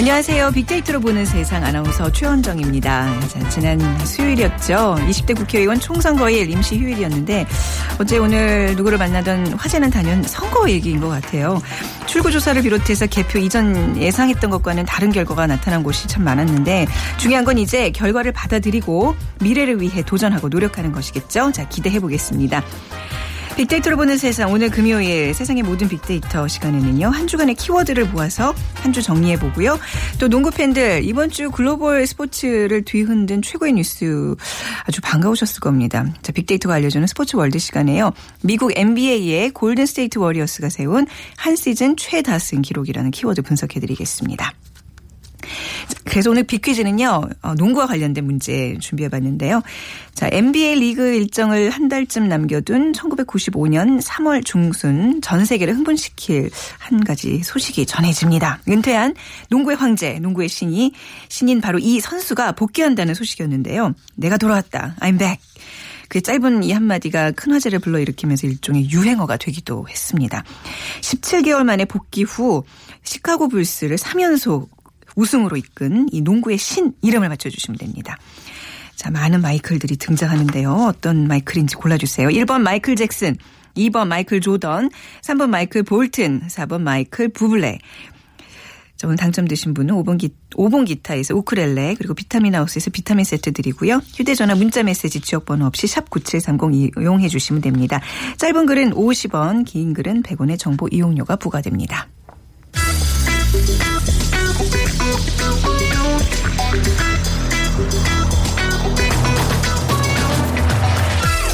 안녕하세요. 빅데이터로 보는 세상 아나운서 최원정입니다. 자, 지난 수요일이었죠. 20대 국회의원 총선거일 임시 휴일이었는데 어제 오늘 누구를 만나던 화제는 단연 선거 얘기인 것 같아요. 출구조사를 비롯해서 개표 이전 예상했던 것과는 다른 결과가 나타난 곳이 참 많았는데 중요한 건 이제 결과를 받아들이고 미래를 위해 도전하고 노력하는 것이겠죠. 자, 기대해보겠습니다. 빅데이터로 보는 세상, 오늘 금요일 세상의 모든 빅데이터 시간에는요. 한 주간의 키워드를 모아서 한 주 정리해보고요. 또 농구팬들 이번 주 글로벌 스포츠를 뒤흔든 최고의 뉴스 아주 반가우셨을 겁니다. 자, 빅데이터가 알려주는 스포츠 월드 시간에요. 미국 NBA의 골든스테이트 워리어스가 세운 한 시즌 최다 승 기록이라는 키워드 분석해드리겠습니다. 그래서 오늘 빅퀴즈는요. 농구와 관련된 문제 준비해봤는데요. 자, NBA 리그 일정을 한 달쯤 남겨둔 1995년 3월 중순 전 세계를 흥분시킬 한 가지 소식이 전해집니다. 은퇴한 농구의 황제, 농구의 신인 바로 이 선수가 복귀한다는 소식이었는데요. 내가 돌아왔다. I'm back. 그 짧은 이 한마디가 큰 화제를 불러일으키면서 일종의 유행어가 되기도 했습니다. 17개월 만에 복귀 후 시카고 불스를 3연속 우승으로 이끈 이 농구의 신 이름을 맞춰주시면 됩니다. 자, 많은 마이클들이 등장하는데요. 어떤 마이클인지 골라주세요. 1번 마이클 잭슨, 2번 마이클 조던, 3번 마이클 볼튼, 4번 마이클 부블레. 자, 오늘 당첨되신 분은 5번 기타에서 우쿨렐레 그리고 비타민 하우스에서 비타민 세트 드리고요. 휴대전화 문자메시지 지역번호 없이 샵 9730 이용해 주시면 됩니다. 짧은 글은 50원, 긴 글은 100원의 정보 이용료가 부과됩니다.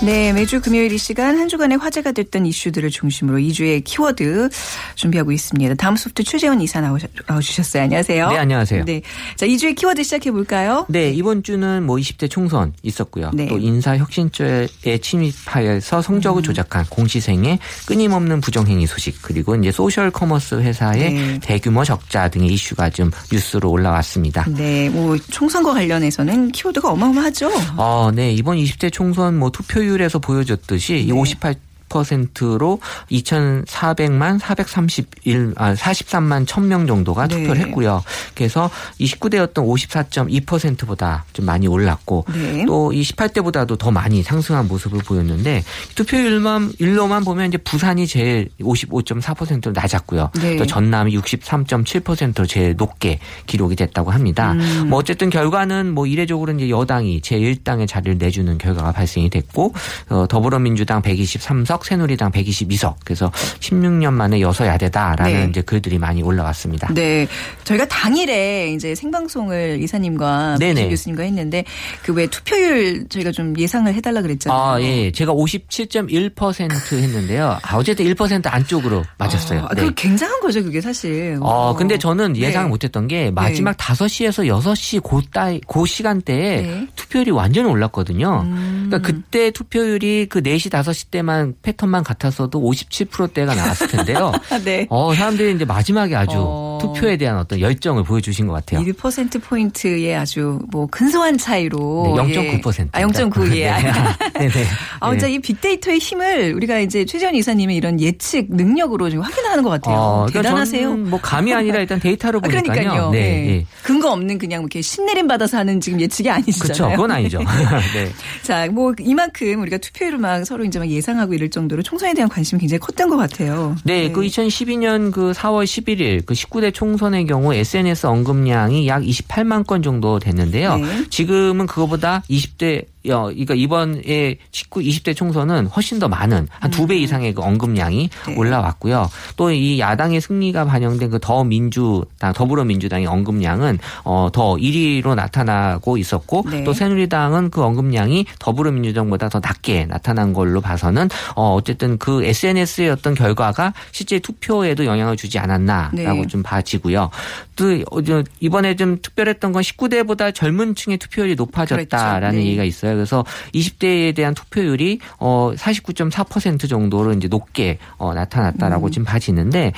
네, 매주 금요일 이 시간 한 주간의 화제가 됐던 이슈들을 중심으로 2주의 키워드 준비하고 있습니다. 다음 소프트 최재훈 이사 나와주셨어요. 안녕하세요. 네, 안녕하세요. 네, 자, 2주의 키워드 시작해볼까요? 네, 이번 주는 20대 총선 있었고요. 네. 또 인사혁신죄에 침입하여서 성적을 조작한 공시생의 끊임없는 부정행위 소식, 그리고 이제 소셜커머스 회사의 네. 대규모 적자 등의 이슈가 좀 뉴스로 올라왔습니다. 네, 뭐 총선과 관련해서는 키워드가 어마어마하죠. 네, 이번 20대 총선 뭐 투표 에서 보여줬듯이 네. 58%로 2,443만 1,000명 정도가 네. 투표를 했고요. 그래서 29대였던 54.2%보다 좀 많이 올랐고 네. 또 28대보다도 더 많이 상승한 모습을 보였는데 투표율로만 보면 이제 부산이 제일 55.4%로 낮았고요. 네. 또 전남이 63.7%로 제일 높게 기록이 됐다고 합니다. 뭐 어쨌든 결과는 뭐 이례적으로 이제 여당이 제1당의 자리를 내주는 결과가 발생이 됐고 더불어민주당 123석 새누리당 122석. 그래서 16년 만에 여서야대다라는 네. 이제 글들이 많이 올라왔습니다. 네. 저희가 당일에 이제 생방송을 이사님과 박진 교수님과 했는데 그 왜 투표율 저희가 좀 예상을 해달라 그랬잖아요. 예. 제가 57.1% 했는데요. 어쨌든 1% 안쪽으로 맞았어요. 네. 그 굉장한 거죠, 그게 사실. 근데 저는 예상 네. 못했던 게 마지막 네. 5시에서 6시 그 시간대에 네. 투표율이 완전히 올랐거든요. 그러니까 그때 투표율이 그 4시 5시 때만 패턴만 같았어도 57%대가 나왔을 텐데요. 네. 사람들이 이제 마지막에 아주 투표에 대한 어떤 열정을 보여주신 것 같아요. 1%포인트의 아주 뭐 근소한 차이로. 네, 0.9%. 예. 0.9, 예. 네. 네. 진짜 이 빅데이터의 힘을 우리가 이제 최재원 이사님의 이런 예측 능력으로 지금 확인하는 것 같아요. 대단하세요. 그러니까 뭐 감이 아니라 일단 데이터로 보니까요. 그러니까요. 네. 네. 네. 근거 없는 그냥 이렇게 신내림 받아서 하는 지금 예측이 아니시잖아요. 그렇죠. 그건 아니죠. 네. 자, 뭐 이만큼 우리가 투표율을 막 서로 이제 막 예상하고 이럴 정도로 총선에 대한 관심이 굉장히 컸던 것 같아요. 네, 네. 그 2012년 그 4월 11일 그 19대 총선의 경우 SNS 언급량이 약 28만 건 정도 됐는데요. 네. 지금은 그거보다 20대 그러니까 이번에 19, 20대 총선은 훨씬 더 많은 한 2배 이상의 그 언급량이 네. 올라왔고요. 또 이 야당의 승리가 반영된 그 더불어민주당의 언급량은 더 1위로 나타나고 있었고 네. 또 새누리당은 그 언급량이 더불어민주당보다 더 낮게 나타난 걸로 봐서는 어쨌든 그 SNS의 어떤 결과가 실제 투표에도 영향을 주지 않았나라고 네. 좀 봐지고요. 또 이번에 좀 특별했던 건 19대보다 젊은 층의 투표율이 높아졌다라는 그렇죠. 네. 얘기가 있어요. 그래서 20대에 대한 투표율이 49.4% 정도로 이제 높게 나타났다라고 지금 봐지는데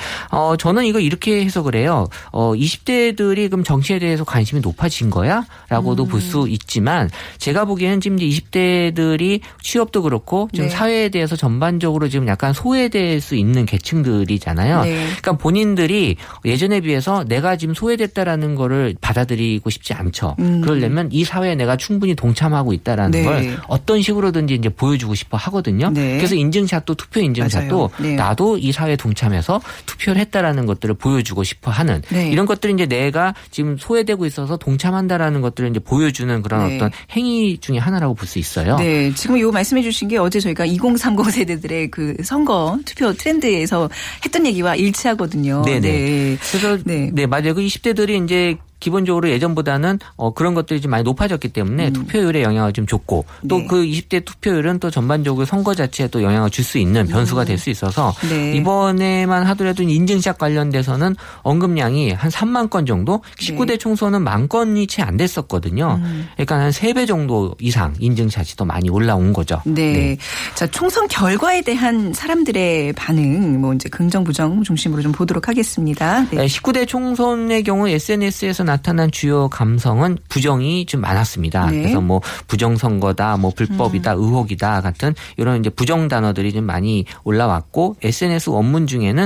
저는 이거 이렇게 해석을 해요. 20대들이 그럼 정치에 대해서 관심이 높아진 거야라고도 볼 수 있지만 제가 보기에는 지금 이제 20대들이 취업도 그렇고 지금 네. 사회에 대해서 전반적으로 지금 약간 소외될 수 있는 계층들이잖아요. 네. 그러니까 본인들이 예전에 비해서 내가 지금 소외됐다라는 거를 받아들이고 싶지 않죠. 그러려면 이 사회에 내가 충분히 동참하고 있다라는 네. 걸 어떤 식으로든지 이제 보여주고 싶어 하거든요. 네. 그래서 인증샷도 투표 인증샷도 네. 나도 이 사회에 동참해서 투표를 했다라는 것들을 보여주고 싶어 하는 네. 이런 것들이 이제 내가 지금 소외되고 있어서 동참한다라는 것들을 이제 보여주는 그런 네. 어떤 행위 중에 하나라고 볼 수 있어요. 네. 지금 요 말씀해 주신 게 어제 저희가 2030 세대들의 그 선거 투표 트렌드에서 했던 얘기와 일치하거든요. 네네. 네. 그래서 네, 맞아요. 그 20대들이 이제 기본적으로 예전보다는 그런 것들이 좀 많이 높아졌기 때문에 투표율에 영향을 좀 줬고 또 그 네. 20대 투표율은 또 전반적으로 선거 자체에 또 영향을 줄 수 있는 변수가 될 수 있어서 네. 이번에만 하더라도 인증샷 관련돼서는 언급량이 한 3만 건 정도 19대 네. 총선은 1만 건이 채 안 됐었거든요. 그러니까 한 3배 정도 이상 인증샷이 더 많이 올라온 거죠. 네. 네. 자, 총선 결과에 대한 사람들의 반응 이제 긍정 부정 중심으로 좀 보도록 하겠습니다. 네. 19대 총선의 경우 SNS에서 나타난 주요 감성은 부정이 좀 많았습니다. 네. 그래서 부정선거다, 불법이다, 의혹이다 같은 이런 이제 부정 단어들이 좀 많이 올라왔고 SNS 원문 중에는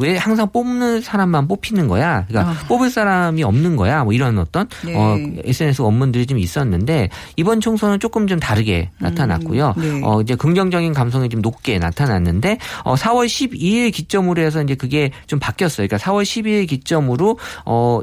왜 항상 뽑는 사람만 뽑히는 거야? 그러니까 뽑을 사람이 없는 거야? 이런 어떤 네. SNS 원문들이 좀 있었는데 이번 총선은 조금 좀 다르게 나타났고요. 네. 이제 긍정적인 감성이 좀 높게 나타났는데 4월 12일 기점으로 해서 이제 그게 좀 바뀌었어요. 그러니까 4월 12일 기점으로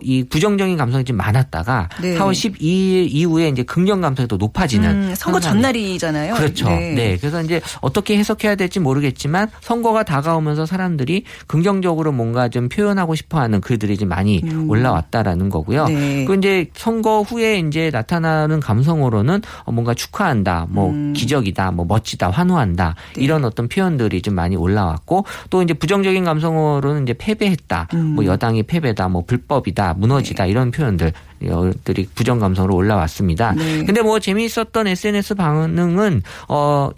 이 부정 감성이 좀 많았다가 네. 4월 12일 이후에 이제 긍정 감성이 더 높아지는 선거 전날이잖아요. 그렇죠. 네. 네. 그래서 이제 어떻게 해석해야 될지 모르겠지만 선거가 다가오면서 사람들이 긍정적으로 뭔가 좀 표현하고 싶어하는 글들이 좀 많이 올라왔다라는 거고요. 네. 그 이제 선거 후에 이제 나타나는 감성으로는 뭔가 축하한다, 기적이다, 멋지다, 환호한다 네. 이런 어떤 표현들이 좀 많이 올라왔고 또 이제 부정적인 감성으로는 이제 패배했다, 여당이 패배다, 불법이다, 무너지다. 네. 이런 표현들이 부정 감성으로 올라왔습니다. 그런데 네. 재미있었던 SNS 반응은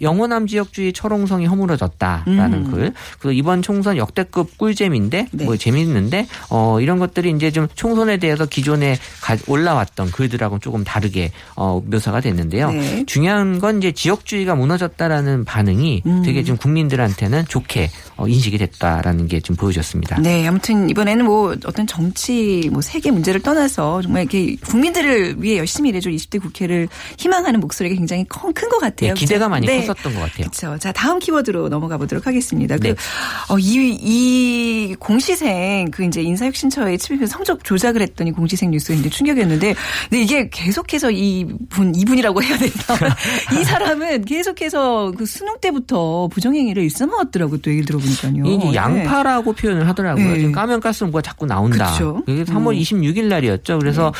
영호남 지역주의 철옹성이 허물어졌다라는 글. 그리고 이번 총선 역대급 꿀잼인데 네. 재미있는데 이런 것들이 이제 좀 총선에 대해서 기존에 올라왔던 글들하고는 조금 다르게 묘사가 됐는데요. 네. 중요한 건 이제 지역주의가 무너졌다라는 반응이 되게 좀 국민들한테는 좋게 인식이 됐다라는 게 좀 보여졌습니다. 네, 아무튼 이번에는 어떤 정치 세계 문제를 떠나서 정말 이렇게 국민들을 위해 열심히 일해줄 20대 국회를 희망하는 목소리가 굉장히 큰 것 같아요. 네, 기대가 그렇죠? 많이 네. 컸었던 것 같아요. 그렇죠. 자, 다음 키워드로 넘어가 보도록 하겠습니다. 네. 이 공시생 이제 인사혁신처의 칩입 성적 조작을 했더니 공시생 뉴스가 이제 충격이었는데, 근데 이게 계속해서 이분이라고 해야 된다. 이 사람은 계속해서 그 수능 때부터 부정행위를 일삼아왔더라고 또 얘기를 들어보니까요. 이게 양파라고 네. 표현을 하더라고요. 네. 지금 까면 깔수록 뭐가 자꾸 나온다. 그렇죠. 이게 3월 26일 날이었죠. 그래서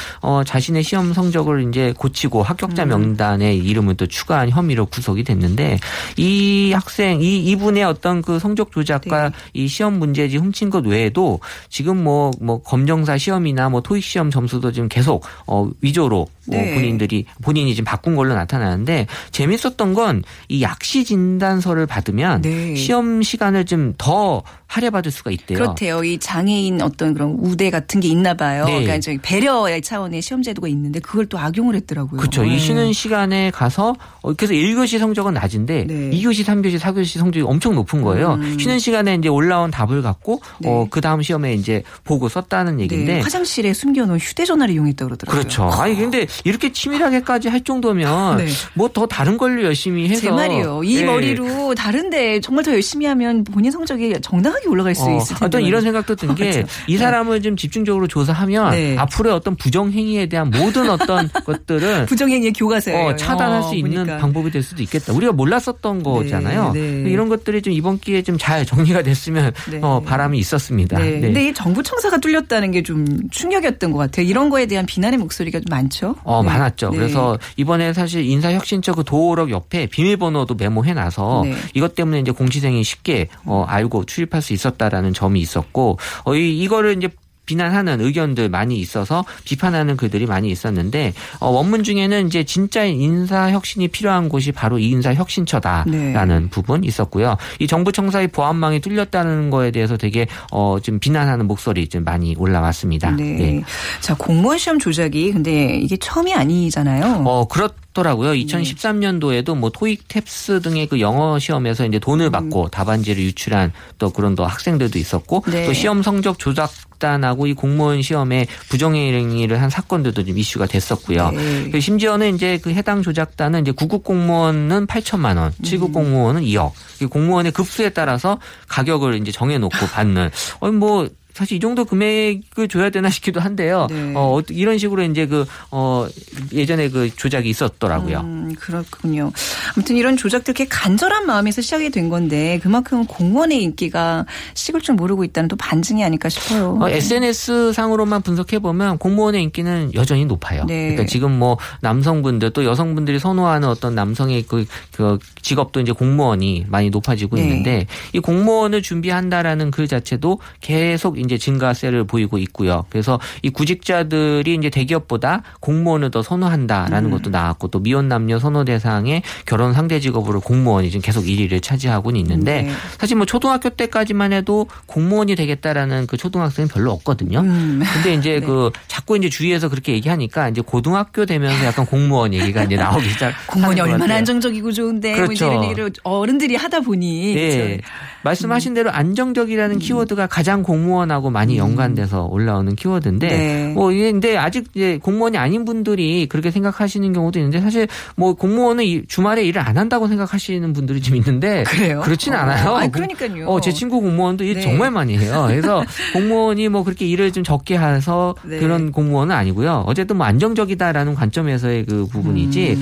자신의 시험 성적을 이제 고치고 합격자 명단에 이름을 또 추가한 혐의로 구속이 됐는데 이 학생 이분의 어떤 그 성적 조작과 네. 이 시험 문제지 훔친 것 외에도 지금 검정사 시험이나 토익 시험 점수도 지금 계속 위조로 네. 본인이 지금 바꾼 걸로 나타나는데 재밌었던 건 이 약시 진단서를 받으면 네. 시험 시간을 좀 더 할애받을 수가 있대요. 그렇대요. 이 장애인 어떤 그런 우대 같은 게 있나 봐요. 네. 그러니까 저희 배려의 차원의 시험 제도가 있는데 그걸 또 악용을 했더라고요. 그렇죠. 이 쉬는 시간에 가서 그래서 1교시 성적은 낮은데 네. 2교시, 3교시, 4교시 성적이 엄청 높은 거예요. 쉬는 시간에 이제 올라온 답을 갖고 네. 그 다음 시험에 이제 보고 썼다는 얘기인데 네. 화장실에 숨겨놓은 휴대전화를 이용했다고 그러더라고요. 그렇죠. 아니 근데 이렇게 치밀하게까지 할 정도면 네. 더 다른 걸로 열심히 해서 제 말이요. 이 네. 머리로 다른데 정말 더 열심히 하면 본인 성적이 정당하게 올라갈 수 있을 텐데. 어떤 이런 생각도 든 게 이 사람을 좀 집중적으로 조사하면 네. 앞으로의 어떤 부정행위 부정행위에 대한 모든 어떤 것들은 부정행위의 교과서예요. 차단할 수 있는 보니까. 방법이 될 수도 있겠다. 우리가 몰랐었던 거잖아요. 네, 네. 이런 것들이 좀 이번 기회에 좀 잘 정리가 됐으면 네. 바람이 있었습니다. 네. 네. 근데 이 정부 청사가 뚫렸다는 게 좀 충격이었던 것 같아요. 이런 거에 대한 비난의 목소리가 좀 많죠. 네. 많았죠. 네. 그래서 이번에 사실 인사혁신처 그 도어록 옆에 비밀번호도 메모해놔서 네. 이것 때문에 이제 공시생이 쉽게 알고 출입할 수 있었다라는 점이 있었고 이거를 이제 비난하는 의견들 많이 있어서 비판하는 글들이 많이 있었는데 원문 중에는 이제 진짜 인사혁신이 필요한 곳이 바로 이 인사혁신처다라는 네. 부분 있었고요. 이 정부청사의 보안망이 뚫렸다는 거에 대해서 되게 좀 비난하는 목소리 좀 많이 올라왔습니다. 네. 네. 자, 공무원 시험 조작이 근데 이게 처음이 아니잖아요. 그렇더라고요. 2013년도에도 뭐 토익, 탭스 등의 그 영어 시험에서 이제 돈을 받고 답안지를 유출한 또 그런 또 학생들도 있었고 네. 또 시험 성적 조작단하고 이 공무원 시험에 부정행위를 한 사건들도 좀 이슈가 됐었고요. 네. 심지어는 이제 그 해당 조작단은 이제 9급 공무원은 8천만 원, 7급 공무원은 2억. 공무원의 급수에 따라서 가격을 이제 정해놓고 받는. 사실 이 정도 금액을 줘야 되나 싶기도 한데요. 네. 이런 식으로 이제 예전에 그 조작이 있었더라고요. 그렇군요. 아무튼 이런 조작들 이렇게 간절한 마음에서 시작이 된 건데 그만큼 공무원의 인기가 식을 줄 모르고 있다는 또 반증이 아닐까 싶어요. SNS 상으로만 분석해 보면 공무원의 인기는 여전히 높아요. 네. 그러니까 지금 뭐 남성분들 또 여성분들이 선호하는 어떤 남성의 그 직업도 이제 공무원이 많이 높아지고 네. 있는데 이 공무원을 준비한다라는 글 자체도 계속 이제 증가세를 보이고 있고요. 그래서 이 구직자들이 이제 대기업보다 공무원을 더 선호한다라는 것도 나왔고 또 미혼 남녀 선호 대상의 결혼 상대 직업으로 공무원이 지금 계속 1위를 차지하고는 있는데 네. 사실 뭐 초등학교 때까지만 해도 공무원이 되겠다라는 그 초등학생이 별로 없거든요. 근데 이제 네. 자꾸 이제 주위에서 그렇게 얘기하니까 이제 고등학교 되면서 약간 공무원 얘기가 이제 나오기 시작. 공무원이 얼마나 안정적이고 좋은데 그렇죠. 뭐 이런 얘기를 어른들이 하다 보니 네. 말씀하신 대로 안정적이라는 키워드가 가장 공무원 하고 많이 연관돼서 올라오는 키워드인데, 네. 근데 아직 이제 공무원이 아닌 분들이 그렇게 생각하시는 경우도 있는데 사실 뭐 공무원은 주말에 일을 안 한다고 생각하시는 분들이 좀 있는데, 그래요? 그렇진 않아요. 아니, 그러니까요. 제 친구 공무원도 일 네. 정말 많이 해요. 그래서 공무원이 뭐 그렇게 일을 좀 적게 해서 네. 그런 공무원은 아니고요. 어쨌든 뭐 안정적이다라는 관점에서의 그 부분이지,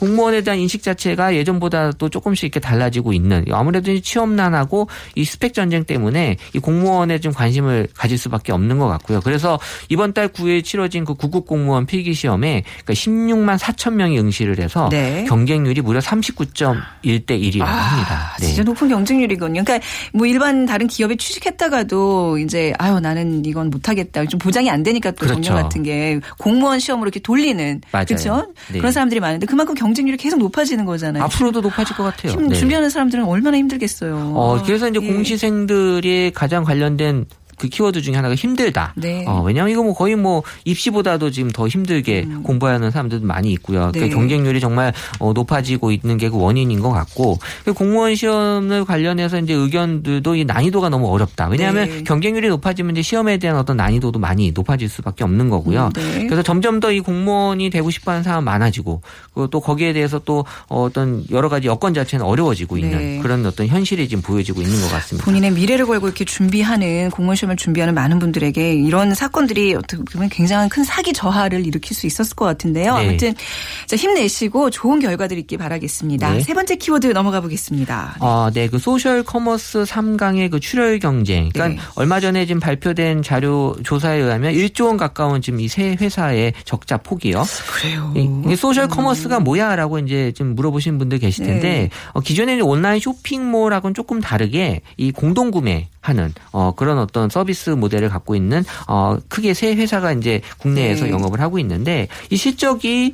공무원에 대한 인식 자체가 예전보다 또 조금씩 이렇게 달라지고 있는. 아무래도 이 취업난하고 이 스펙 전쟁 때문에 이 공무원에 좀 관심을 가질 수밖에 없는 것 같고요. 그래서 이번 달 9일 치러진 그 9급 공무원 필기 시험에 그러니까 16만 4천 명이 응시를 해서 네. 경쟁률이 무려 39.1대 1이라고 합니다. 네. 진짜 높은 경쟁률이거든요. 그러니까 뭐 일반 다른 기업에 취직했다가도 이제 나는 이건 못하겠다. 좀 보장이 안 되니까 또 그렇죠. 경력 같은 게 공무원 시험으로 이렇게 돌리는 맞아요. 그렇죠? 네. 그런 사람들이 많은데 그만큼 경쟁률이 계속 높아지는 거잖아요. 앞으로도 높아질 것 같아요. 지금 준비하는 사람들은 얼마나 힘들겠어요. 그래서 이제 예. 공시생들이 가장 관련된 그 키워드 중에 하나가 힘들다. 네. 왜냐하면 이거 뭐 거의 뭐 입시보다도 지금 더 힘들게 공부하는 사람들도 많이 있고요. 네. 그러니까 경쟁률이 정말 높아지고 있는 게 그 원인인 것 같고 공무원 시험을 관련해서 이제 의견들도 이 난이도가 너무 어렵다. 왜냐하면 네. 경쟁률이 높아지면 이제 시험에 대한 어떤 난이도도 많이 높아질 수밖에 없는 거고요. 네. 그래서 점점 더 이 공무원이 되고 싶어하는 사람 많아지고 또 거기에 대해서 또 어떤 여러 가지 여건 자체는 어려워지고 있는 네. 그런 어떤 현실이 지금 보여지고 있는 것 같습니다. 본인의 미래를 걸고 이렇게 준비하는 공무원 시험 을 준비하는 많은 분들에게 이런 사건들이 어떻게 보면 굉장히 큰 사기 저하를 일으킬 수 있었을 것 같은데요. 네. 아무튼 힘내시고 좋은 결과들 있길 바라겠습니다. 네. 세 번째 키워드 넘어가 보겠습니다. 네, 그 소셜 커머스 3강의 그 출혈 경쟁. 그러니까 네. 얼마 전에 지금 발표된 자료 조사에 의하면 1조 원 가까운 지금 이 세 회사의 적자 폭이요. 그래요. 이게 소셜 커머스가 뭐야라고 이제 좀 물어보신 분들 계실 텐데 네. 기존에 온라인 쇼핑몰하고는 조금 다르게 이 공동 구매하는 그런 어떤 서비스 모델을 갖고 있는 크게 세 회사가 이제 국내에서 네. 영업을 하고 있는데 이 실적이 이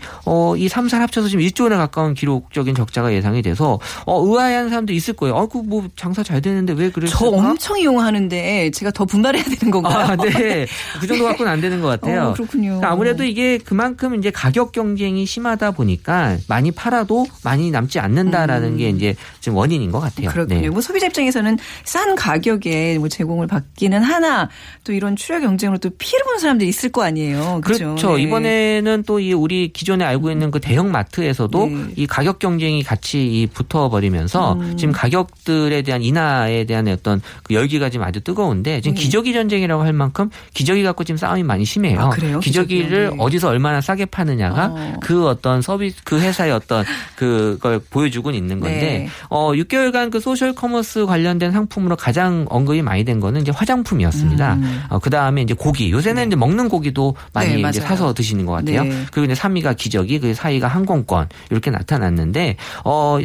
3사를 합쳐서 지금 1조 원에 가까운 기록적인 적자가 예상이 돼서 의아해하는 사람도 있을 거예요. 뭐 장사 잘 되는데 왜 그랬을까? 저 엄청 이용하는데 제가 더 분발해야 되는 건가요? 네. 그 정도 갖고는 안 되는 것 같아요. 그렇군요. 그러니까 아무래도 이게 그만큼 이제 가격 경쟁이 심하다 보니까 많이 팔아도 많이 남지 않는다라는 게 이제 지금 원인인 것 같아요. 그렇군요. 네. 뭐 소비자 입장에서는 싼 가격에 이렇게 뭐 제공을 받기는 하나 또 이런 출혈 경쟁으로 또 피해를 보는 사람들이 있을 거 아니에요. 그렇죠. 네. 이번에는 또 이 우리 기존에 알고 있는 그 대형 마트에서도 네. 이 가격 경쟁이 같이 이 붙어버리면서 지금 가격들에 대한 인하에 대한 어떤 그 열기가 지금 아주 뜨거운데 지금 네. 기저귀 전쟁이라고 할 만큼 기저귀 갖고 지금 싸움이 많이 심해요. 아, 그래요? 기저귀를 네. 어디서 얼마나 싸게 파느냐가 그 어떤 서비스 그 회사의 어떤 그걸 보여주고는 있는 건데 네. 6개월간 그 소셜 커머스 관련된 상품으로 가장 언급이 많이 된 거는 이제 화장품이었습니다. 그 다음에 이제 고기 요새는 네. 이제 먹는 고기도 많이 네, 이제 사서 드시는 것 같아요. 네. 그리고 이제 3위가 기저귀, 그 4위가 항공권 이렇게 나타났는데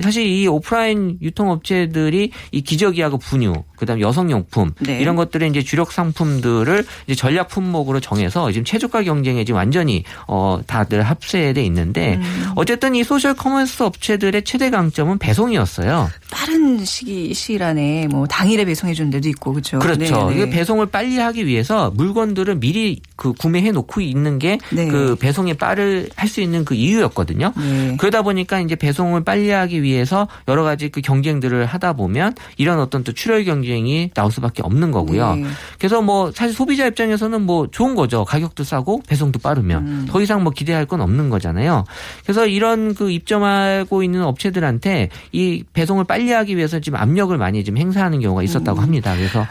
사실 이 오프라인 유통업체들이 이 기저귀하고 분유, 그다음 여성용품 네. 이런 것들의 이제 주력 상품들을 이제 전략 품목으로 정해서 지금 최저가 경쟁에 지금 완전히 다들 합세돼 있는데 어쨌든 이 소셜 커머스 업체들의 최대 강점은 배송이었어요. 빠른 시일 안에 뭐 당일에 배송해 주는 데도 있고 그렇죠. 네, 네. 배송을 빨리 하기 위해서 물건들을 미리 그 구매해 놓고 있는 게 그 네. 배송에 빠를 할 수 있는 그 이유였거든요. 네. 그러다 보니까 이제 배송을 빨리 하기 위해서 여러 가지 그 경쟁들을 하다 보면 이런 어떤 또 출혈 경쟁이 나올 수밖에 없는 거고요. 네. 그래서 뭐 사실 소비자 입장에서는 뭐 좋은 거죠. 가격도 싸고 배송도 빠르면 더 이상 뭐 기대할 건 없는 거잖아요. 그래서 이런 그 입점하고 있는 업체들한테 이 배송을 빨리 하기 위해서 지금 압력을 많이 지금 행사하는 경우가 있었다고 합니다. 그래서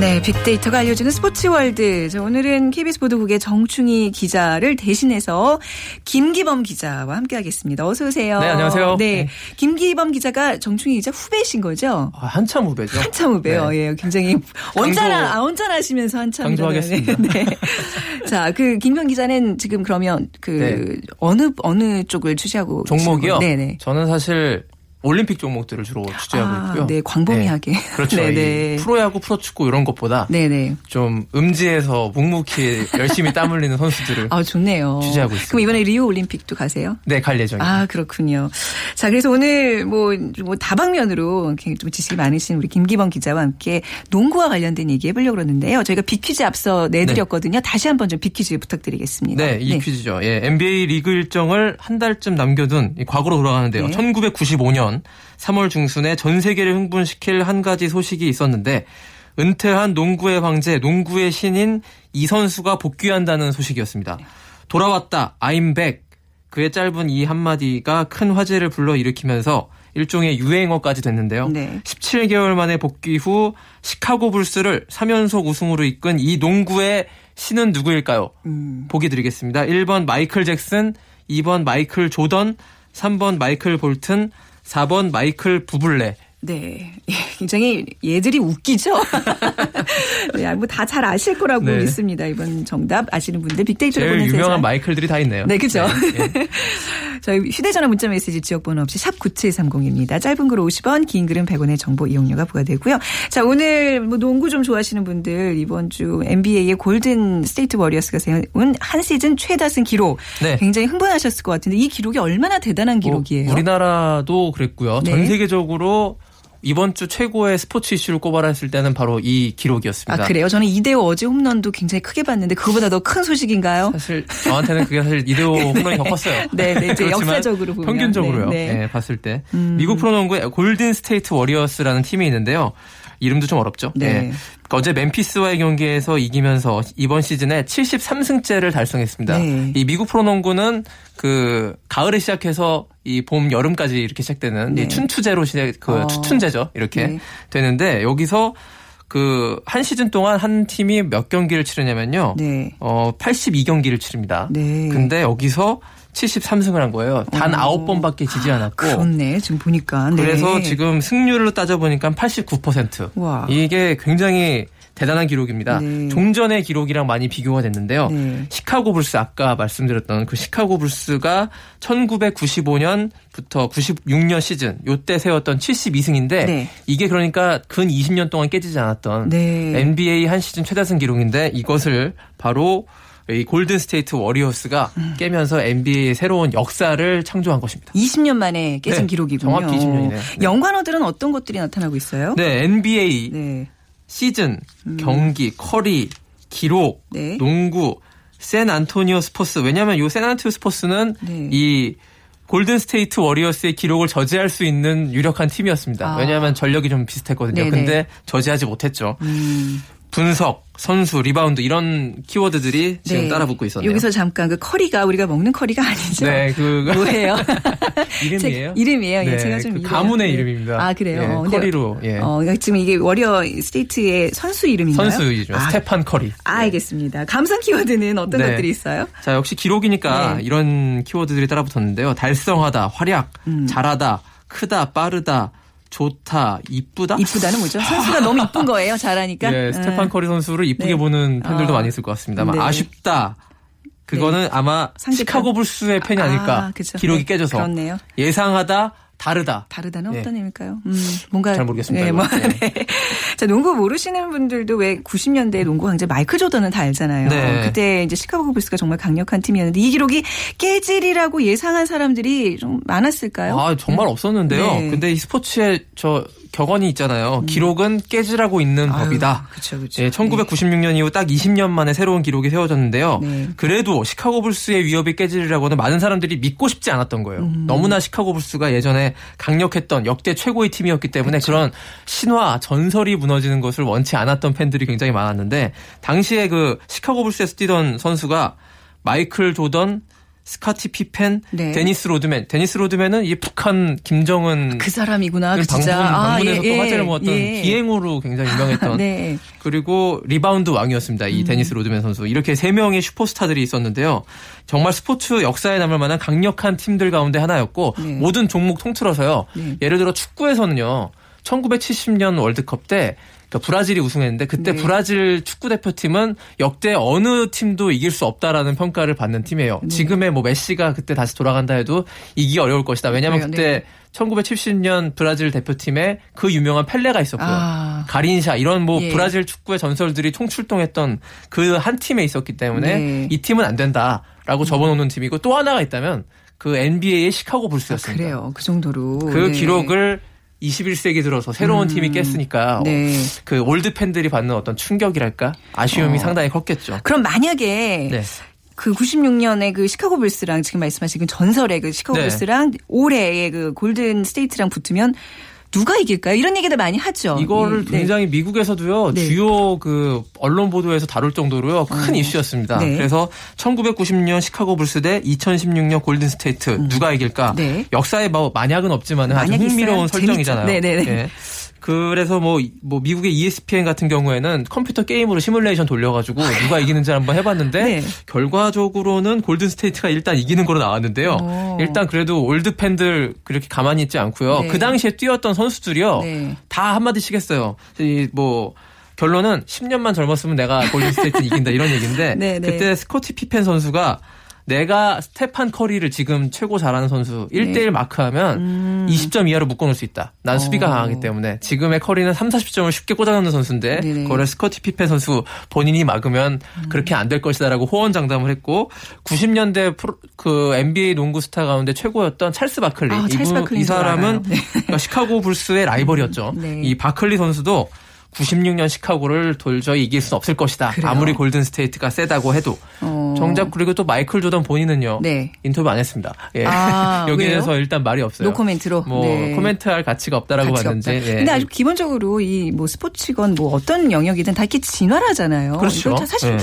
네, 빅데이터가 알려주는 스포츠월드. 오늘은 KBS 보도국의 정충희 기자를 대신해서 김기범 기자와 함께하겠습니다. 어서 오세요. 네, 안녕하세요. 네, 김기범 기자가 정충희 기자 후배신 거죠? 한참 후배죠. 한참 후배요. 네. 예, 굉장히 언짢아하시면서 한참 강조하겠습니다. 네. 자, 그 김기범 기자는 지금 그러면 그 네. 어느 쪽을 취재하고 종목이요? 네네. 저는 사실. 올림픽 종목들을 주로 취재하고 있고요. 네, 광범위하게. 네, 그렇죠. 이 프로야구, 프로축구 이런 것보다 네네. 좀 음지에서 묵묵히 열심히 땀 흘리는 선수들을 좋네요. 취재하고 있습니다. 그럼 이번에 리오 올림픽도 가세요? 네, 갈 예정입니다. 아, 그렇군요. 자, 그래서 오늘 뭐 다방면으로 이렇게 좀 지식이 많으신 우리 김기범 기자와 함께 농구와 관련된 얘기 해보려고 그러는데요. 저희가 빅퀴즈 앞서 내드렸거든요. 네. 다시 한번 좀 빅퀴즈 부탁드리겠습니다. 네, 이 퀴즈죠. 예, NBA 리그 일정을 한 달쯤 남겨둔 이 과거로 돌아가는데요. 네. 1995년 3월 중순에 전 세계를 흥분시킬 한 가지 소식이 있었는데 은퇴한 농구의 황제, 농구의 신인 이 선수가 복귀한다는 소식이었습니다. 돌아왔다, I'm back. 그의 짧은 이 한마디가 큰 화제를 불러일으키면서 일종의 유행어까지 됐는데요. 네. 17개월 만에 복귀 후 시카고 불스를 3연속 우승으로 이끈 이 농구의 신은 누구일까요? 보기 드리겠습니다. 1번 마이클 잭슨, 2번 마이클 조던, 3번 마이클 볼튼, 4번 마이클 부블레. 네, 굉장히 얘들이 웃기죠. 네, 뭐 다 잘 아실 거라고 네. 믿습니다. 이번 정답 아시는 분들 빅데이터로 보내세요. 제일 유명한 마이클들이 다 있네요. 네, 그렇죠. 네, 네. 저희 휴대전화 문자메시지 지역번호 없이 샵 9730입니다. 짧은 글 50원, 긴 글은 100원의 정보 이용료가 부과되고요. 자, 오늘 뭐 농구 좀 좋아하시는 분들 이번 주 NBA의 골든 스테이트 워리어스가 세운 한 시즌 최다승 기록 네. 굉장히 흥분하셨을 것 같은데 이 기록이 얼마나 대단한 기록이에요? 우리나라도 그랬고요. 네. 전 세계적으로 이번 주 최고의 스포츠 이슈를 꼽아냈을 때는 바로 이 기록이었습니다. 아, 그래요? 저는 이대호 어제 홈런도 굉장히 크게 봤는데 그거보다 더 큰 소식인가요? 사실 저한테는 그게 사실 이대호 홈런이 더 컸어요. 네, 네, 이제 역사적으로 보면. 평균적으로요. 네, 네. 네, 봤을 때. 미국 프로농구의 골든 스테이트 워리어스라는 팀이 있는데요. 이름도 좀 어렵죠. 네. 네. 어제 멤피스와의 경기에서 이기면서 이번 시즌에 73승째를 달성했습니다. 네. 이 미국 프로농구는 그 가을에 시작해서 이 봄 여름까지 이렇게 시작되는 네. 이 춘추제로 시작 추춘제죠. 이렇게 네. 되는데 여기서 그 한 시즌 동안 한 팀이 몇 경기를 치르냐면요. 네. 82경기를 치릅니다. 네. 근데 여기서 73승을 한 거예요. 단 9번밖에 지지 않았고. 그렇네. 지금 보니까. 네. 그래서 지금 승률로 따져보니까 89%. 와. 이게 굉장히 대단한 기록입니다. 네. 종전의 기록이랑 많이 비교가 됐는데요. 네. 시카고 불스 아까 말씀드렸던 그 시카고 불스가 1995년부터 96년 시즌 요때 세웠던 72승인데 네. 이게 그러니까 근 20년 동안 깨지지 않았던 네. NBA 한 시즌 최다승 기록인데 이것을 바로 이 골든 스테이트 워리어스가 깨면서 NBA의 새로운 역사를 창조한 것입니다. 20년 만에 깨진 네, 기록이군요. 정확히 20년이네요. 네. 연관어들은 어떤 것들이 나타나고 있어요? 네, NBA, 네. 시즌, 경기, 커리, 기록, 네. 농구, 샌안토니오 스퍼스. 왜냐하면 이 샌안토니오 스퍼스는 네. 이 골든 스테이트 워리어스의 기록을 저지할 수 있는 유력한 팀이었습니다. 아. 왜냐하면 전력이 좀 비슷했거든요. 네네. 근데 저지하지 못했죠. 분석, 선수, 리바운드 이런 키워드들이 지금 네. 따라붙고 있었네요. 여기서 잠깐 그 커리가 우리가 먹는 커리가 아니죠. 네, 그거 뭐예요? 이름이에요? 이름이에요. 네, 예, 제가 좀 그 가문의 네. 이름입니다. 아 그래요. 예, 커리로. 예. 그러니까 지금 이게 워리어 스테이트의 선수 이름인가요? 선수 이름. 아, 스테판 커리. 아 알겠습니다. 감상 키워드는 어떤 네. 것들이 있어요? 자 역시 기록이니까 네. 이런 키워드들이 따라붙었는데요. 달성하다, 활약, 잘하다, 크다, 빠르다. 좋다, 이쁘다? 이쁘다는 뭐죠? 선수가 너무 이쁜 거예요, 잘하니까. 네, 스테판 커리 선수를 이쁘게 네. 보는 팬들도 많이 있을 것 같습니다. 네. 아쉽다. 그거는 네. 아마 시카고 불스의 팬이 아닐까. 그쵸. 기록이 네. 깨져서. 그렇네요. 예상하다. 다르다. 다르다는 네. 어떤 의미일까요? 뭔가 잘 모르겠습니다. 네, 뭐, 네. 자, 농구 모르시는 분들도 왜 90년대 농구 황제 마이클 조던은 다 알잖아요. 네. 그때 이제 시카고 불스가 정말 강력한 팀이었는데 이 기록이 깨질이라고 예상한 사람들이 좀 많았을까요? 아, 정말 없었는데요. 네. 근데 이 스포츠에 저 격언이 있잖아요. 기록은 깨지라고 있는 법이다. 그렇죠, 그렇죠. 예, 1996년 이후 딱 20년 만에 새로운 기록이 세워졌는데요. 네. 그래도 시카고 불스의 위협이 깨지리라고는 많은 사람들이 믿고 싶지 않았던 거예요. 너무나 시카고 불스가 예전에 강력했던 역대 최고의 팀이었기 때문에 그쵸. 그런 신화, 전설이 무너지는 것을 원치 않았던 팬들이 굉장히 많았는데 당시에 그 시카고 불스에서 뛰던 선수가 마이클 조던, 스카티 피펜, 네. 데니스 로드맨. 데니스 로드맨은 이 북한 김정은 그 사람이구나. 그 진짜. 방문에서 또 화제를 모았던 기행으로 굉장히 유명했던. 네. 그리고 리바운드 왕이었습니다. 이 데니스 로드맨 선수. 이렇게 세 명의 슈퍼스타들이 있었는데요. 정말 스포츠 역사에 남을 만한 강력한 팀들 가운데 하나였고 네. 모든 종목 통틀어서요. 네. 예를 들어 축구에서는요. 1970년 월드컵 때 그러니까 브라질이 우승했는데 그때 네. 브라질 축구대표팀은 역대 어느 팀도 이길 수 없다라는 평가를 받는 팀이에요. 네. 지금의 뭐 메시가 그때 다시 돌아간다 해도 이기기 어려울 것이다. 왜냐하면 네. 그때 네. 1970년 브라질 대표팀에 그 유명한 펠레가 있었고요. 가린샤 이런 뭐 예. 브라질 축구의 전설들이 총출동했던 그 한 팀에 있었기 때문에 네. 이 팀은 안 된다라고 접어놓는 팀이고 또 하나가 있다면 그 NBA의 시카고 불스였습니다. 아, 그래요. 그 정도로. 그 네. 기록을 21세기 들어서 새로운 팀이 깼으니까 네. 그 올드 팬들이 받는 어떤 충격이랄까 아쉬움이 상당히 컸겠죠. 그럼 만약에 네. 그 96년에 그 시카고 불스랑 지금 말씀하신 그 전설의 그 시카고 네. 불스랑 올해의 그 골든 스테이트랑 붙으면 누가 이길까요? 이런 얘기도 많이 하죠. 이거를 굉장히 네. 미국에서도요. 네. 주요 그 언론 보도에서 다룰 정도로요. 큰 이슈였습니다. 네. 그래서 1990년 시카고 불스 대 2016년 골든 스테이트 누가 이길까? 네. 역사에 뭐 만약은 없지만 아주 흥미로운 설정이잖아요. 네네네. 네. 그래서 뭐 미국의 ESPN 같은 경우에는 컴퓨터 게임으로 시뮬레이션 돌려가지고 누가 이기는지 한번 해봤는데 네. 결과적으로는 골든 스테이트가 일단 이기는 걸로 나왔는데요. 일단 그래도 올드 팬들 그렇게 가만히 있지 않고요. 네. 그 당시에 뛰었던 선수들이요. 네. 다 한마디씩 했어요. 뭐 결론은 10년만 젊었으면 내가 골든 스테이트 이긴다 이런 얘기인데 네, 네. 그때 스코티 피펜 선수가 내가 스테판 커리를 지금 최고 잘하는 선수 1대1 네. 마크하면 20점 이하로 묶어놓을 수 있다. 난 수비가 강하기 때문에 지금의 커리는 30, 40점을 쉽게 꽂아놓는 선수인데 네네. 그걸 스커티 피펜 선수 본인이 막으면 그렇게 안 될 것이다라고 호언장담을 했고 90년대 그 NBA 농구 스타 가운데 최고였던 찰스 바클리. 아, 이 사람은 네. 그러니까 시카고 불스의 라이벌이었죠. 네. 이 바클리 선수도 96년 시카고를 도저히 이길 수는 없을 것이다. 그래요? 아무리 골든스테이트가 세다고 해도. 정작 그리고 또 마이클 조던 본인은요. 네. 인터뷰 안 했습니다. 예. 아, 여기에서 일단 말이 없어요. 노코멘트로. 뭐 네. 코멘트할 가치가 없다라고 봤는지. 없다. 예. 근데 아주 기본적으로 이 뭐 스포츠건 뭐 어떤 영역이든 다 이렇게 진화하잖아요. 그렇죠. 사실 예.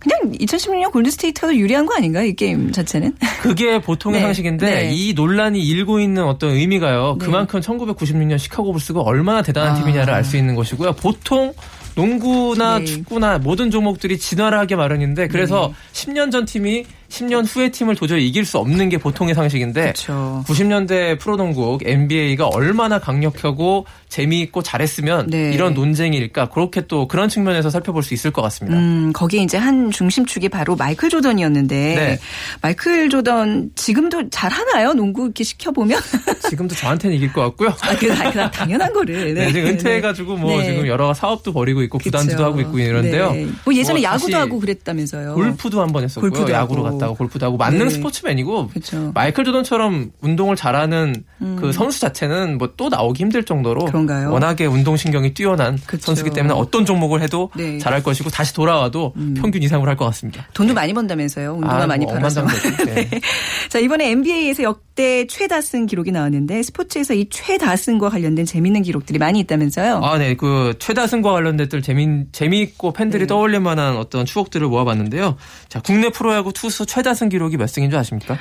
그냥 2016년 골든스테이트가 더 유리한 거 아닌가요? 이 게임 자체는. 그게 보통의 네. 상식인데 네. 이 논란이 일고 있는 어떤 의미가요. 네. 그만큼 1996년 시카고 불스가 얼마나 대단한 팀이냐를 알 수 있는 것이고요. 보통 농구나 네. 축구나 모든 종목들이 진화를 하게 마련인데 그래서 네. 10년 전 팀이 10년 후의 팀을 도저히 이길 수 없는 게 보통의 상식인데 그쵸. 90년대 프로농구 NBA가 얼마나 강력하고 재미있고 잘했으면 네. 이런 논쟁일까 그렇게 또 그런 측면에서 살펴볼 수 있을 것 같습니다. 거기에 이제 한 중심축이 바로 마이클 조던이었는데 네. 마이클 조던 지금도 잘하나요? 농구 이렇게 시켜보면? 지금도 저한테는 이길 것 같고요. 아, 그냥 당연한 거를. 네. 네, 지금 은퇴해가지고 뭐 네. 지금 여러 사업도 벌이고 있고 구단주도 그쵸. 하고 있고 이런데요. 네. 뭐 예전에 뭐 야구도 하고 그랬다면서요. 골프도 한번 했었고요. 골프도 야구로 갔다. 골프도 하고 만능 네. 스포츠맨이고 그쵸. 마이클 조던처럼 운동을 잘하는 그 선수 자체는 뭐 또 나오기 힘들 정도로 그런가요? 워낙에 운동신경이 뛰어난 그쵸. 선수기 때문에 어떤 종목을 해도 네. 잘할 것이고 다시 돌아와도 평균 이상으로 할 것 같습니다. 돈도 네. 많이 번다면서요. 운동화 많이 팔아서. 네. 네. 자, 이번에 NBA에서 역대 최다 쓴 기록이 나왔는데 스포츠에서 이 최다 쓴과 관련된 재밌는 기록들이 많이 있다면서요. 아, 네. 그 최다 쓴과 관련된 재미있고 팬들이 네. 떠올릴 만한 어떤 추억들을 모아봤는데요. 자, 국내 프로야구 투수 최다 승 기록이 몇 승인 줄 아십니까?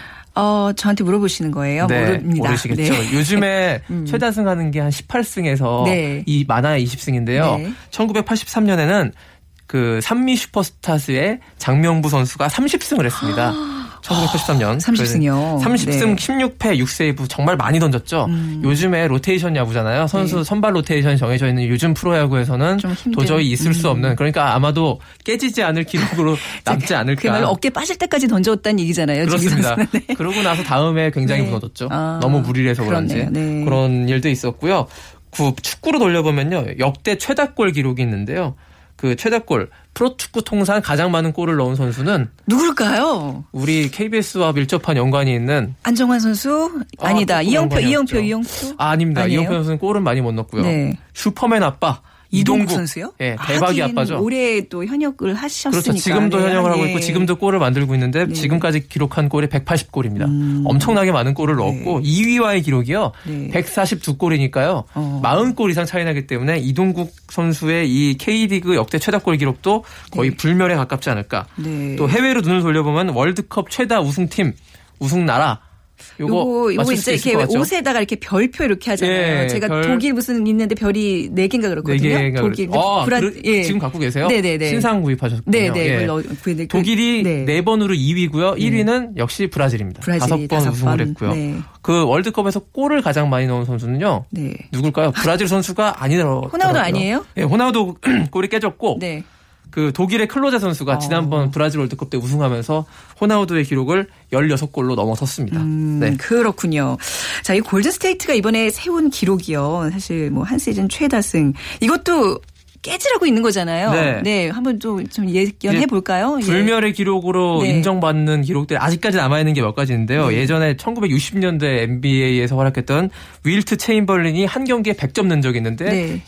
저한테 물어보시는 거예요? 네, 모릅니다. 모르시겠죠. 네. 요즘에 최다 승하는 게 한 18승에서 네. 이 만화 20승인데요. 네. 1983년에는 그 산미 슈퍼스타즈의 장명부 선수가 30승을 했습니다. 1983년. 30승이요. 30승 네. 16패 6세이브 정말 많이 던졌죠. 요즘에 로테이션 야구잖아요. 선수 네. 선발 로테이션이 정해져 있는 요즘 프로야구에서는 도저히 있을 수 없는 그러니까 아마도 깨지지 않을 기록으로 남지 않을까. 그야말로 어깨 빠질 때까지 던져왔다는 얘기잖아요. 그렇습니다. 네. 그러고 나서 다음에 굉장히 네. 무너졌죠. 아, 너무 무리를 해서 그런지. 네. 그런 일도 있었고요. 축구로 돌려보면요. 역대 최다골 기록이 있는데요. 그 최다골. 프로축구 통산 가장 많은 골을 넣은 선수는 누굴까요? 우리 KBS와 밀접한 연관이 있는 안정환 선수? 아니다. 이영표. 아, 아닙니다. 아니에요? 이영표 선수는 골은 많이 못 넣었고요. 네. 슈퍼맨 아빠. 이동국 선수요? 예, 대박이 아빠죠. 올해 또 현역을 하셨으니까. 그렇죠. 지금도 네, 현역을 네. 하고 있고 지금도 골을 만들고 있는데 네. 지금까지 기록한 골이 180골입니다. 엄청나게 많은 골을 넣었고 네. 2위와의 기록이요. 네. 142골이니까요. 40골 이상 차이 나기 때문에 이동국 선수의 이 K리그 역대 최다골 기록도 거의 네. 불멸에 가깝지 않을까. 네. 또 해외로 눈을 돌려보면 월드컵 최다 우승팀, 우승나라 요거 이제 이렇게 옷에다가 이렇게 별표 이렇게 하잖아요. 예, 제가 독일 무슨 있는데 별이 4개인가 그렇거든요. 4개인가 독일. 예. 지금 갖고 계세요? 네네네. 신상 구입하셨군요. 네네. 예. 독일이 네. 4번으로 2위고요. 1위는 역시 브라질입니다. 5번 우승을 했고요. 네. 그 월드컵에서 골을 가장 많이 넣은 선수는요. 네. 누굴까요? 브라질 선수가 아니더라고요. 호나우도 아니에요? 예, 호나우도 골이 깨졌고. 네. 그 독일의 클로제 선수가 지난번 브라질 월드컵 때 우승하면서 호나우두의 기록을 16골로 넘어섰습니다. 네. 그렇군요. 자, 이 골든스테이트가 이번에 세운 기록이요. 사실 뭐 한 시즌 최다승. 이것도 깨지라고 있는 거잖아요. 네. 네. 한번 좀 예견해 볼까요? 예. 불멸의 기록으로 네. 인정받는 기록들이 아직까지 남아있는 게 몇 가지인데요. 네. 예전에 1960년대 NBA에서 활약했던 윌트 체인벌린이 한 경기에 100점 낸 적이 있는데 네.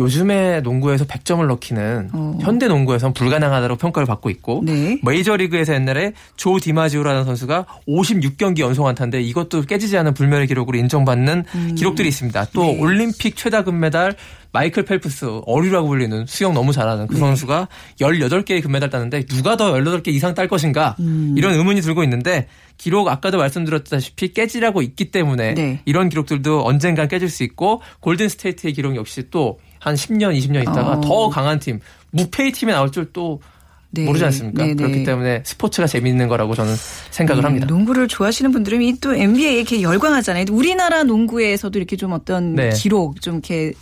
요즘에 농구에서 100점을 넣기는 현대 농구에서는 불가능하다고 평가를 받고 있고 네. 메이저리그에서 옛날에 조 디마지오라는 선수가 56경기 연속 안타인데 이것도 깨지지 않은 불멸의 기록으로 인정받는 기록들이 있습니다. 또 네. 올림픽 최다 금메달 마이클 펠프스 어류라고 불리는 수영 너무 잘하는 그 네. 선수가 18개의 금메달 따는데 누가 더 18개 이상 딸 것인가 이런 의문이 들고 있는데 기록 아까도 말씀드렸다시피 깨지라고 있기 때문에 네. 이런 기록들도 언젠간 깨질 수 있고 골든스테이트의 기록 역시 또 한 10년, 20년 있다가 더 강한 팀 무패의 팀에 나올 줄 또 네. 모르지 않습니까? 네. 그렇기 때문에 스포츠가 재미있는 거라고 저는 생각을 합니다. 농구를 좋아하시는 분들은 또 NBA에 이렇게 열광하잖아요. 우리나라 농구에서도 이렇게 좀 어떤 네. 기록, 좀 이렇게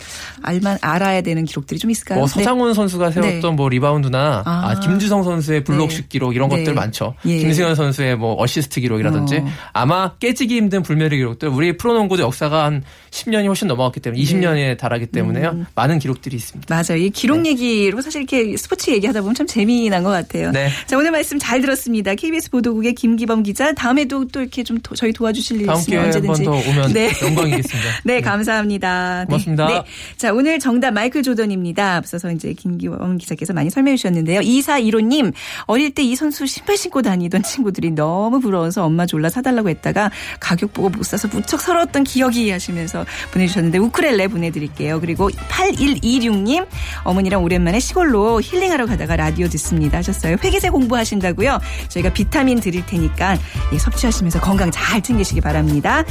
알아야 되는 기록들이 좀 있을까요? 뭐 서장훈 네. 선수가 세웠던 네. 뭐 리바운드나 김주성 선수의 블록슛 네. 기록 이런 네. 것들 많죠. 예. 김승현 선수의 뭐 어시스트 기록이라든지 아마 깨지기 힘든 불멸의 기록들 우리 프로농구도 역사가 한 10년이 훨씬 넘어갔기 때문에 20년에 달하기 때문에요. 많은 기록들이 있습니다. 맞아요. 이 기록 네. 얘기로 사실 이렇게 스포츠 얘기하다 보면 참 재미난 것 같아요. 네. 자, 오늘 말씀 잘 들었습니다. KBS 보도국의 김기범 기자. 다음에도 또 이렇게 좀 저희 도와주실 일 있으면 언제든지. 다음 기회에 한 번 더 오면 네. 영광이겠습니다. 네, 네, 감사합니다. 고맙습니다. 네. 네. 자, 오늘 정답 마이클 조던입니다. 앞서서 이제 김기범 기자께서 많이 설명해 주셨는데요. 2415님, 어릴 때 이 선수 신발 신고 다니던 친구들이 너무 부러워서 엄마 졸라 사달라고 했다가 가격 보고 못 사서 무척 서러웠던 기억이 하시면서 보내주셨는데 우쿨렐레 보내드릴게요. 그리고 8126님, 어머니랑 오랜만에 시골로 힐링하러 가다가 라디오 듣습니다 하셨어요. 회계세 공부하신다고요? 저희가 비타민 드릴 테니까 예, 섭취하시면서 건강 잘 챙기시기 바랍니다.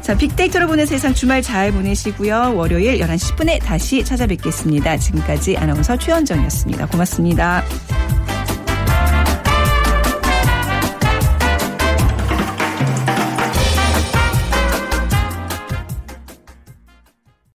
자, 빅데이터로 보는 세상 주말 잘 보내시고요. 월요일 11시 10분에 다시 찾아뵙겠습니다. 지금까지 아나운서 최현정이었습니다. 고맙습니다.